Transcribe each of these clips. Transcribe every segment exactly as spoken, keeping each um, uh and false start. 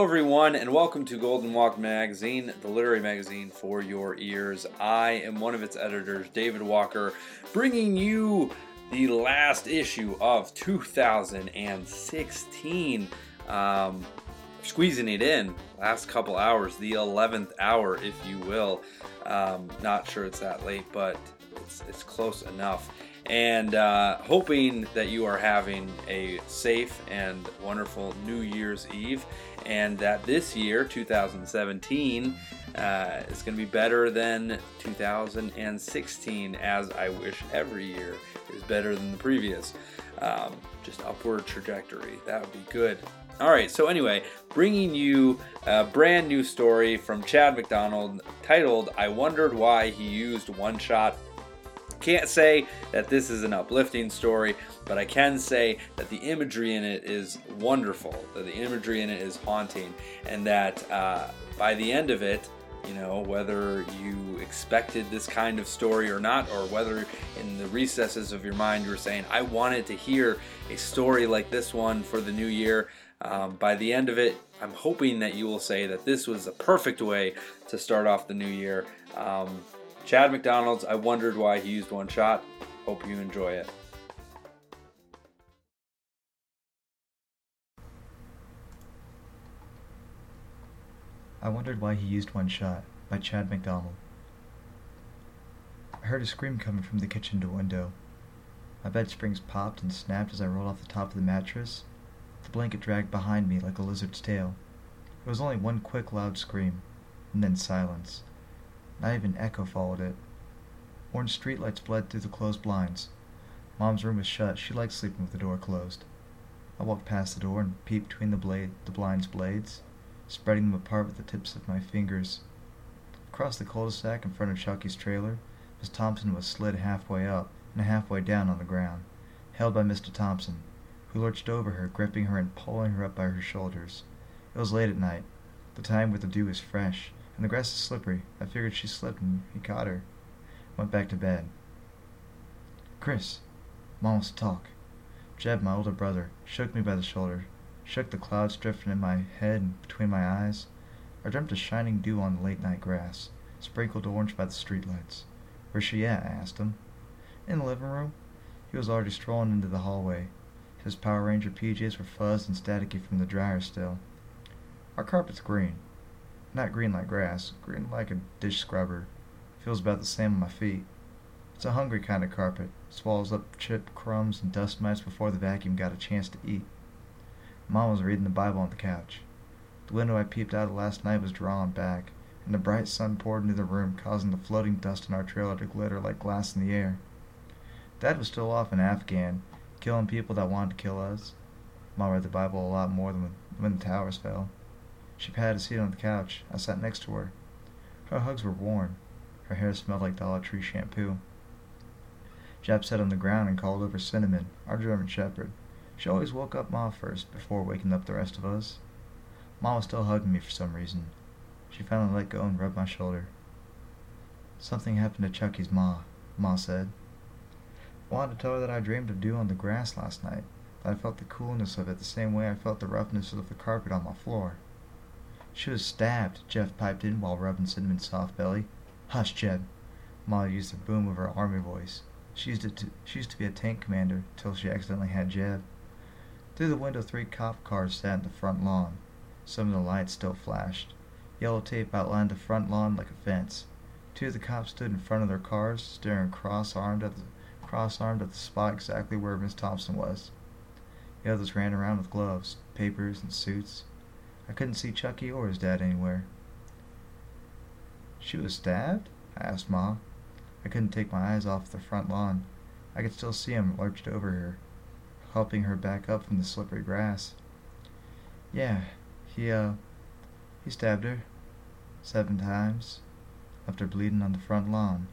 Hello everyone and welcome to Golden Walk Magazine, the literary magazine for your ears. I am one of its editors, David Walker, bringing you the last issue of two thousand sixteen. Um, squeezing it in, last couple hours, the eleventh hour, if you will. Um, not sure it's that late, but it's, it's close enough. And uh, hoping that you are having a safe and wonderful New Year's Eve, and that this year, two thousand seventeen, uh, is going to be better than two thousand sixteen, as I wish every year is better than the previous. Um, just upward trajectory. That would be good. All right, so anyway, bringing you a brand new story from Chad McDonald titled, "I Wondered Why He Used One Shot." Can't say that this is an uplifting story, but I can say that the imagery in it is wonderful, that the imagery in it is haunting, and that uh, by the end of it, you know, whether you expected this kind of story or not, or whether in the recesses of your mind you were saying, I wanted to hear a story like this one for the new year, um, by the end of it, I'm hoping that you will say that this was the perfect way to start off the new year. Um, Chad McDonald's "I Wondered Why He Used One Shot." Hope you enjoy it. "I Wondered Why He Used One Shot" by Chad McDonald. I heard a scream coming from the kitchen to window. My bed springs popped and snapped as I rolled off the top of the mattress. The blanket dragged behind me like a lizard's tail. It was only one quick, loud scream, and then silence. Not even echo followed it. Orange streetlights bled through the closed blinds. Mom's room was shut. She liked sleeping with the door closed. I walked past the door and peeped between the blade, the blind's blades, spreading them apart with the tips of my fingers. Across the cul-de-sac in front of Chucky's trailer, Miss Thompson was slid halfway up and halfway down on the ground, held by Mister Thompson, who lurched over her, gripping her and pulling her up by her shoulders. It was late at night, the time where the dew is fresh, and the grass is slippery. I figured she slipped and he caught her. Went back to bed. "Chris, Mom wants to talk." Jeb, my older brother, shook me by the shoulder, shook the clouds drifting in my head and between my eyes. I dreamt of shining dew on the late night grass, sprinkled orange by the streetlights. "Where's she at?" I asked him. "In the living room." He was already strolling into the hallway. His Power Ranger P Js were fuzzed and staticky from the dryer still. "Our carpet's green. Not green like grass, green like a dish scrubber. Feels about the same on my feet. It's a hungry kind of carpet. Swallows up chip crumbs and dust mites before the vacuum got a chance to eat." Mom was reading the Bible on the couch. The window I peeped out of last night was drawn back, and the bright sun poured into the room, causing the floating dust in our trailer to glitter like glass in the air. Dad was still off in Afghan, killing people that wanted to kill us. Mom read the Bible a lot more than when, when the towers fell. She had a seat on the couch. I sat next to her. Her hugs were worn. Her hair smelled like Dollar Tree shampoo. Jap sat on the ground and called over Cinnamon, our German shepherd. She always woke up Ma first before waking up the rest of us. Ma was still hugging me for some reason. She finally let go and rubbed my shoulder. "Something happened to Chucky's ma," Ma said. "I wanted to tell her that I dreamed of dew on the grass last night, that I felt the coolness of it the same way I felt the roughness of the carpet on my floor." "She was stabbed," Jeff piped in while rubbing Cinnamon's soft belly. "Hush, Jeb." Ma used the boom of her army voice. She used, it to, she used to be a tank commander till she accidentally had Jeb. Through the window, three cop cars sat in the front lawn. Some of the lights still flashed. Yellow tape outlined the front lawn like a fence. Two of the cops stood in front of their cars, staring cross-armed at the, cross-armed at the spot exactly where Miss Thompson was. The others ran around with gloves, papers, and suits. I couldn't see Chucky or his dad anywhere. "She was stabbed?" I asked Ma. I couldn't take my eyes off the front lawn. I could still see him lurched over her, helping her back up from the slippery grass. "Yeah, he, uh, he stabbed her. Seven times. Left her bleeding on the front lawn."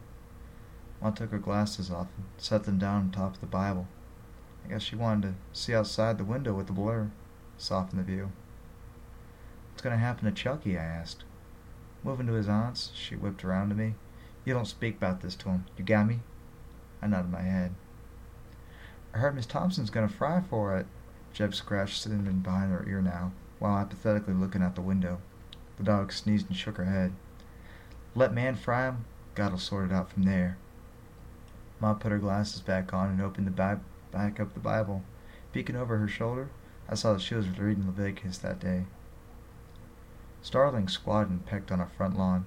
Ma took her glasses off and set them down on top of the Bible. I guess she wanted to see outside the window with the blur. Soften the view. "What's going to happen to Chucky?" I asked. "Moving to his aunt's," she whipped around to me. "You don't speak about this to him. You got me?" I nodded my head. "I heard Miss Thompson's going to fry for it." Jeb scratched Cinnamon behind her ear now. while apathetically looking out the window. The dog sneezed and shook her head. Let man fry him? God'll sort it out from there. Ma put her glasses back on and opened the bi- back up the Bible. Peeking over her shoulder, I saw that she was reading Leviticus that day. Starlings squawked and pecked on our front lawn.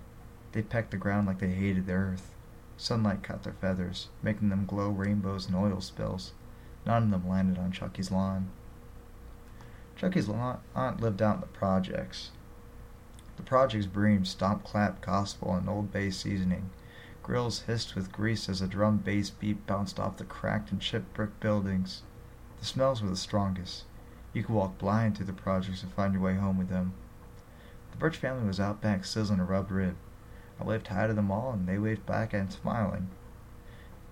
They pecked the ground like they hated the earth. Sunlight caught their feathers, making them glow rainbows and oil spills. None of them landed on Chucky's lawn. Chucky's la- aunt lived out in the projects. The projects breamed stomp-clap gospel and old bay seasoning. Grills hissed with grease as a drum bass beat bounced off the cracked and chipped brick buildings. The smells were the strongest. You could walk blind through the projects and find your way home with them. The Birch family was out back sizzling a rubbed rib. I waved hi to them all, and they waved back and smiling.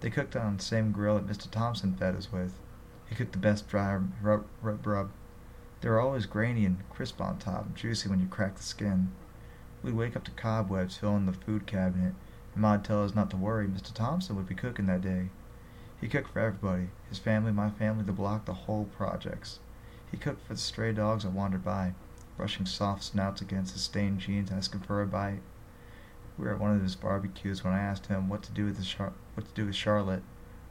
They cooked on the same grill that Mister Thompson fed us with. He cooked the best dry rub rub. rub. They were always grainy and crisp on top, and juicy when you cracked the skin. We'd wake up to cobwebs filling the food cabinet, and Ma'd tell us not to worry. Mister Thompson would be cooking that day. He cooked for everybody, his family, my family, the block, the whole projects. He cooked for the stray dogs that wandered by, brushing soft snouts against his stained jeans, asking for a bite. We were at one of his barbecues when I asked him what to do with the Char- what to do with Charlotte,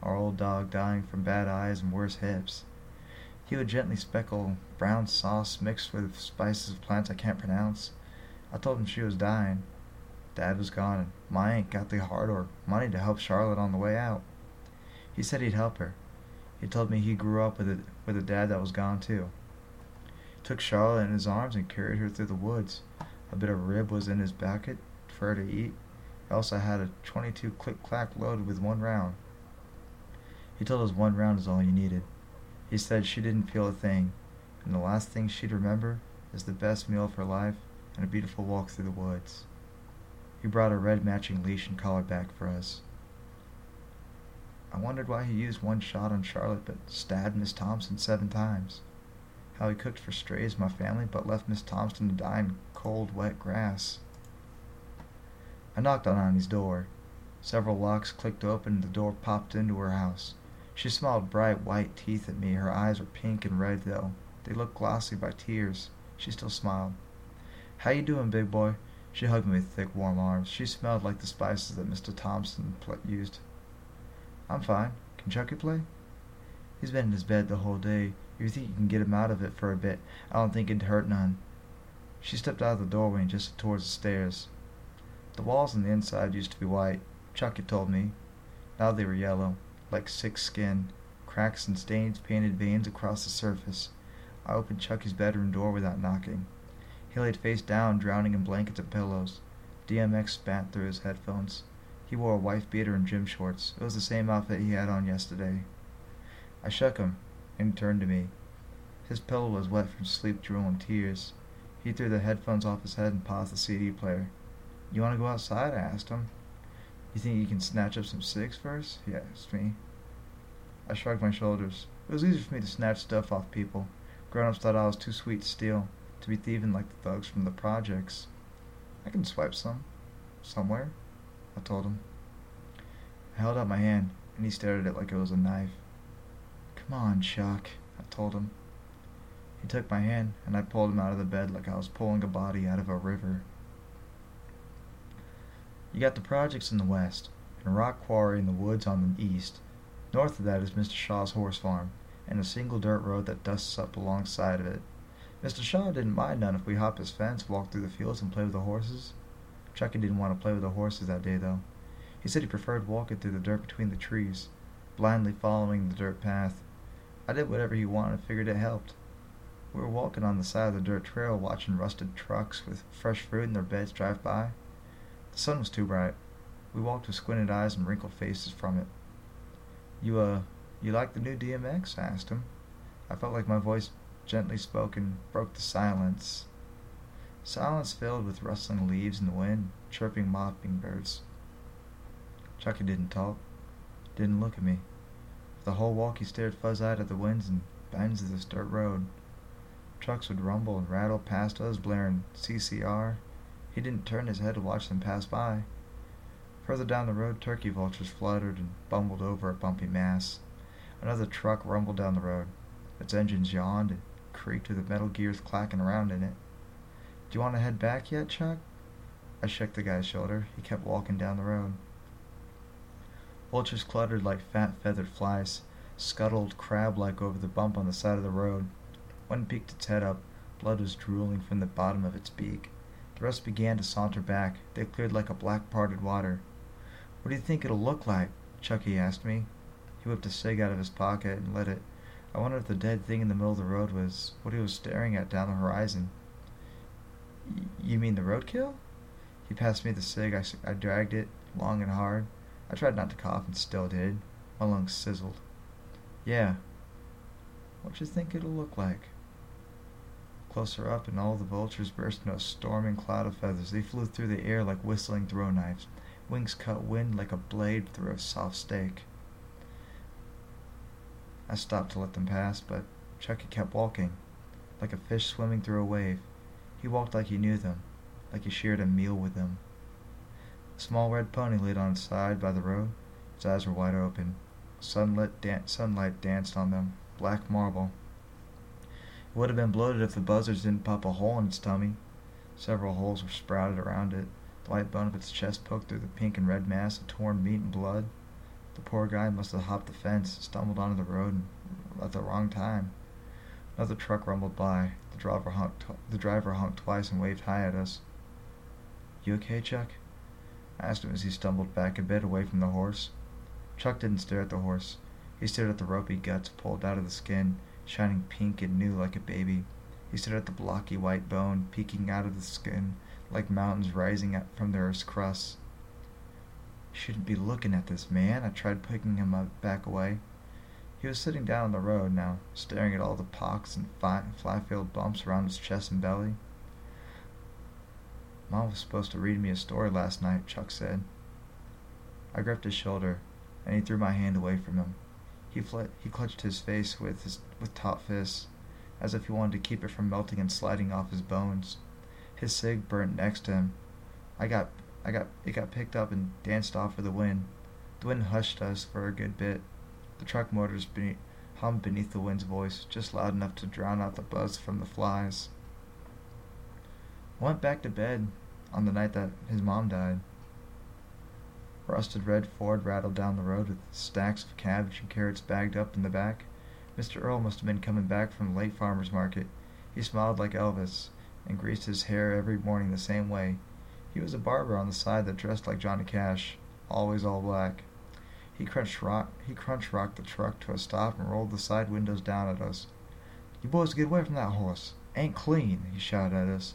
our old dog dying from bad eyes and worse hips. He would gently speckle brown sauce mixed with spices of plants I can't pronounce. I told him she was dying. Dad was gone, and Ma ain't got the heart or money to help Charlotte on the way out. He said he'd help her. He told me he grew up with a with a dad that was gone too. He took Charlotte in his arms and carried her through the woods. A bit of rib was in his bucket for her to eat, else I had a twenty-two click-clack loaded with one round. He told us one round is all you needed. He said she didn't feel a thing, and the last thing she'd remember is the best meal of her life and a beautiful walk through the woods. He brought a red matching leash and collar back for us. I wondered why he used one shot on Charlotte but stabbed Miss Thompson seven times. How he cooked for strays, my family, but left Miss Thompson to die in cold, wet grass. I knocked on Annie's door. Several locks clicked open and the door popped into her house. She smiled bright white teeth at me. Her eyes were pink and red, though. They looked glossy by tears. She still smiled. How you doing, big boy? She hugged me with thick, warm arms. She smelled like the spices that Mister Thompson pl- used. I'm fine. Can Chucky play? He's been in his bed the whole day. You think you can get him out of it for a bit? I don't think it'd hurt none. She stepped out of the doorway and just towards the stairs. The walls on the inside used to be white, Chucky told me. Now they were yellow, like sick skin, cracks and stains painted veins across the surface. I opened Chucky's bedroom door without knocking. He laid face down, drowning in blankets and pillows. D M X spat through his headphones. He wore a wife beater and gym shorts. It was the same outfit he had on yesterday. I shook him, and he turned to me. His pillow was wet from sleep, drool, and tears. He threw the headphones off his head and paused the C D player. You want to go outside? I asked him. You think you can snatch up some cigs first? He asked me. I shrugged my shoulders. It was easier for me to snatch stuff off people. Grown-ups thought I was too sweet to steal, to be thieving like the thugs from the projects. I can swipe some. Somewhere, I told him. I held out my hand, and he stared at it like it was a knife. Come on, Chuck, I told him. He took my hand, and I pulled him out of the bed like I was pulling a body out of a river. You got the projects in the west, and a rock quarry in the woods on the east. North of that is Mister Shaw's horse farm, and a single dirt road that dusts up alongside of it. Mister Shaw didn't mind none if we hopped his fence, walked through the fields, and played with the horses. Chucky didn't want to play with the horses that day, though. He said he preferred walking through the dirt between the trees, blindly following the dirt path. I did whatever he wanted and figured it helped. We were walking on the side of the dirt trail, watching rusted trucks with fresh fruit in their beds drive by. The sun was too bright. We walked with squinted eyes and wrinkled faces from it. You, uh, you like the new D M X? I asked him. I felt like my voice, gently spoken, broke the silence. Silence filled with rustling leaves in the wind, chirping mockingbirds. Chucky didn't talk, didn't look at me. For the whole walk he stared fuzz-eyed at the winds and bends of this dirt road. Trucks would rumble and rattle past us, blaring C C R. He didn't turn his head to watch them pass by. Further down the road, turkey vultures fluttered and bumbled over a bumpy mass. Another truck rumbled down the road. Its engines yawned and creaked with the metal gears clacking around in it. Do you want to head back yet, Chuck? I shook the guy's shoulder. He kept walking down the road. Vultures cluttered like fat feathered flies, scuttled crab-like over the bump on the side of the road. One peeked its head up. Blood was drooling from the bottom of its beak. The rest began to saunter back. They cleared like a black parted water. What do you think it'll look like? Chucky asked me. He whipped a cig out of his pocket and lit it. I wondered if the dead thing in the middle of the road was what he was staring at down the horizon. Y- you mean the roadkill? He passed me the cig. I, I dragged it long and hard. I tried not to cough and still did. My lungs sizzled. Yeah. What you think it'll look like? Closer up, and all the vultures burst into a storming cloud of feathers. They flew through the air like whistling throw knives. Wings cut wind like a blade through a soft steak. I stopped to let them pass, but Chucky kept walking, like a fish swimming through a wave. He walked like he knew them, like he shared a meal with them. A small red pony laid on its side by the road. Its eyes were wide open. Sunlit dan- sunlight danced on them, black marble. It would have been bloated if the buzzards didn't pop a hole in its tummy. Several holes were sprouted around it. The white bone of its chest poked through the pink and red mass of torn meat and blood. The poor guy must have hopped the fence, stumbled onto the road at the wrong time. Another truck rumbled by. The driver honked, tw- the driver honked twice and waved high at us. You okay, Chuck? I asked him as he stumbled back a bit away from the horse. Chuck didn't stare at the horse. He stared at the ropey guts pulled out of the skin, shining pink and new like a baby. He stared at the blocky white bone peeking out of the skin like mountains rising up from the earth's crust. Shouldn't be looking at this, man. I tried picking him up back away. He was sitting down on the road now, staring at all the pocks and fi- fly-filled bumps around his chest and belly. Mom was supposed to read me a story last night, Chuck said. I gripped his shoulder, and he threw my hand away from him. He, fl- he clutched his face with his with taut fists, as if he wanted to keep it from melting and sliding off his bones. His cig burnt next to him. I got, I got, it got picked up and danced off with the wind. The wind hushed us for a good bit. The truck motors beneath, hummed beneath the wind's voice, just loud enough to drown out the buzz from the flies. I went back to bed on the night that his mom died. Rusted red Ford rattled down the road with stacks of cabbage and carrots bagged up in the back. Mister Earl must have been coming back from the late farmer's market. He smiled like Elvis and greased his hair every morning the same way. He was a barber on the side that dressed like Johnny Cash, always all black. He crunched rock, he crunch rocked the truck to a stop and rolled the side windows down at us. "You boys get away from that horse. Ain't clean," he shouted at us.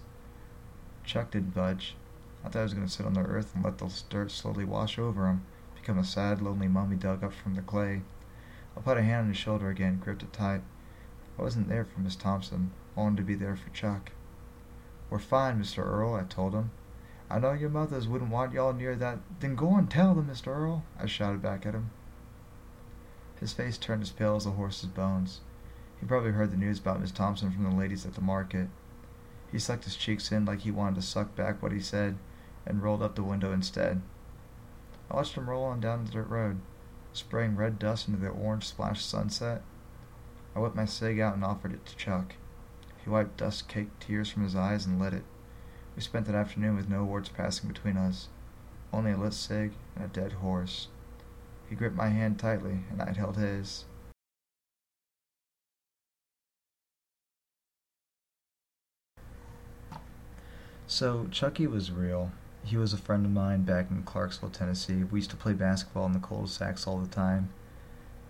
Chuck didn't budge. I thought I was going to sit on the earth and let the dirt slowly wash over him, become a sad, lonely mummy dug up from the clay. I put a hand on his shoulder again, gripped it tight. I wasn't there for Miss Thompson. I wanted to be there for Chuck. "We're fine, Mister Earl," I told him. "I know your mothers wouldn't want y'all near that." "Then go and tell them, Mister Earl," I shouted back at him. His face turned as pale as the horse's bones. He probably heard the news about Miss Thompson from the ladies at the market. He sucked his cheeks in like he wanted to suck back what he said, and rolled up the window instead. I watched him roll on down the dirt road, spraying red dust into the orange-splashed sunset. I whipped my cig out and offered it to Chuck. He wiped dust-caked tears from his eyes and lit it. We spent that afternoon with no words passing between us, only a lit cig and a dead horse. He gripped my hand tightly, and I held his. So, Chucky was real. He was a friend of mine back in Clarksville, Tennessee. We used to play basketball in the cul-de-sacs all the time,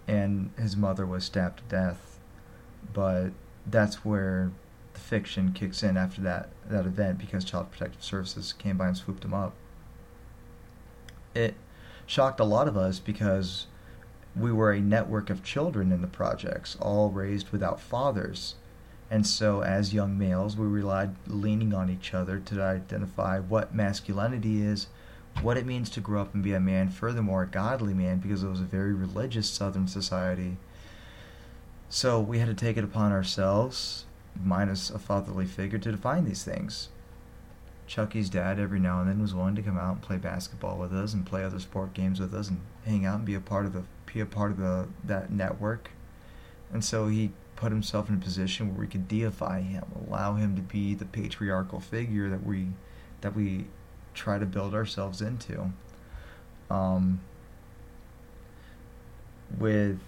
and his mother was stabbed to death. But that's where the fiction kicks in after that, that event, because Child Protective Services came by and swooped him up. It shocked a lot of us because we were a network of children in the projects, all raised without fathers. And so, as young males, we relied leaning on each other to identify what masculinity is, what it means to grow up and be a man, furthermore, a godly man, because it was a very religious Southern society. So we had to take it upon ourselves, minus a fatherly figure, to define these things. Chucky's dad, every now and then, was willing to come out and play basketball with us and play other sport games with us and hang out and be a part of the be a part of the that network. And so he put himself in a position where we could deify him, allow him to be the patriarchal figure that we that we try to build ourselves into. Um, with,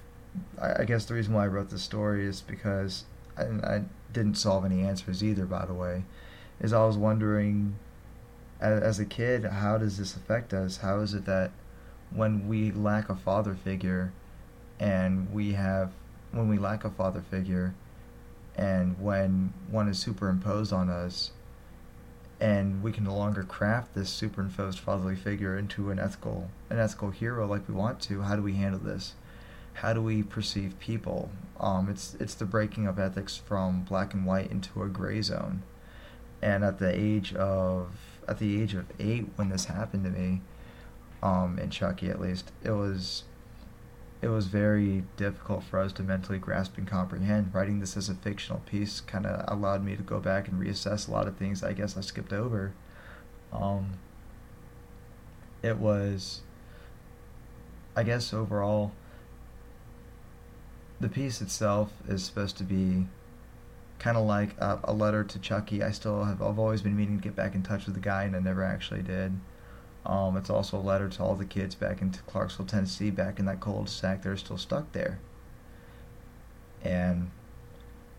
I guess the reason why I wrote this story is because, and I didn't solve any answers either, by the way, is I was wondering, as a kid, how does this affect us? How is it that when we lack a father figure and we have, when we lack a father figure and when one is superimposed on us and we can no longer craft this superimposed fatherly figure into an ethical, an ethical hero like we want to, how do we handle this? How do we perceive people? Um, it's it's the breaking of ethics from black and white into a gray zone. And at the age of at the age of eight, when this happened to me, um, in Chucky at least, it was it was very difficult for us to mentally grasp and comprehend. Writing this as a fictional piece kind of allowed me to go back and reassess a lot of things I guess I skipped over. Um, it was, I guess overall, the piece itself is supposed to be kind of like a, a letter to Chucky. I still have, I've always been meaning to get back in touch with the guy, and I never actually did. Um, it's also a letter to all the kids back in Clarksville, Tennessee, back in that cul-de-sac that are still stuck there. And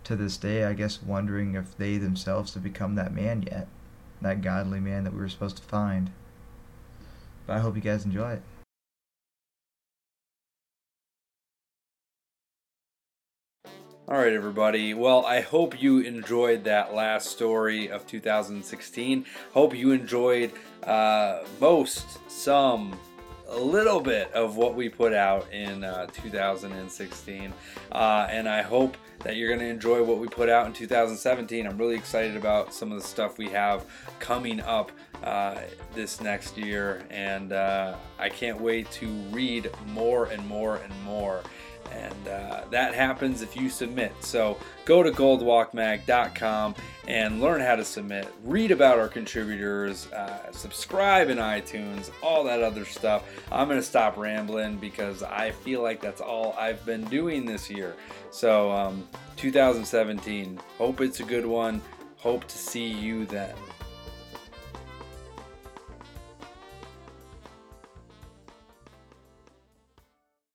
to this day, I guess wondering if they themselves have become that man yet, that godly man that we were supposed to find. But I hope you guys enjoy it. All right, everybody. Well, I hope you enjoyed that last story of two thousand sixteen. Hope you enjoyed uh, most, some, a little bit of what we put out in uh, two thousand sixteen. Uh, and I hope that you're going to enjoy what we put out in two thousand seventeen. I'm really excited about some of the stuff we have coming up uh, this next year. And uh, I can't wait to read more and more and more. And uh, that happens if you submit. So go to gold walk mag dot com and learn how to submit. Read about our contributors. Uh, subscribe in iTunes. All that other stuff. I'm going to stop rambling because I feel like that's all I've been doing this year. So um, twenty seventeen. Hope it's a good one. Hope to see you then.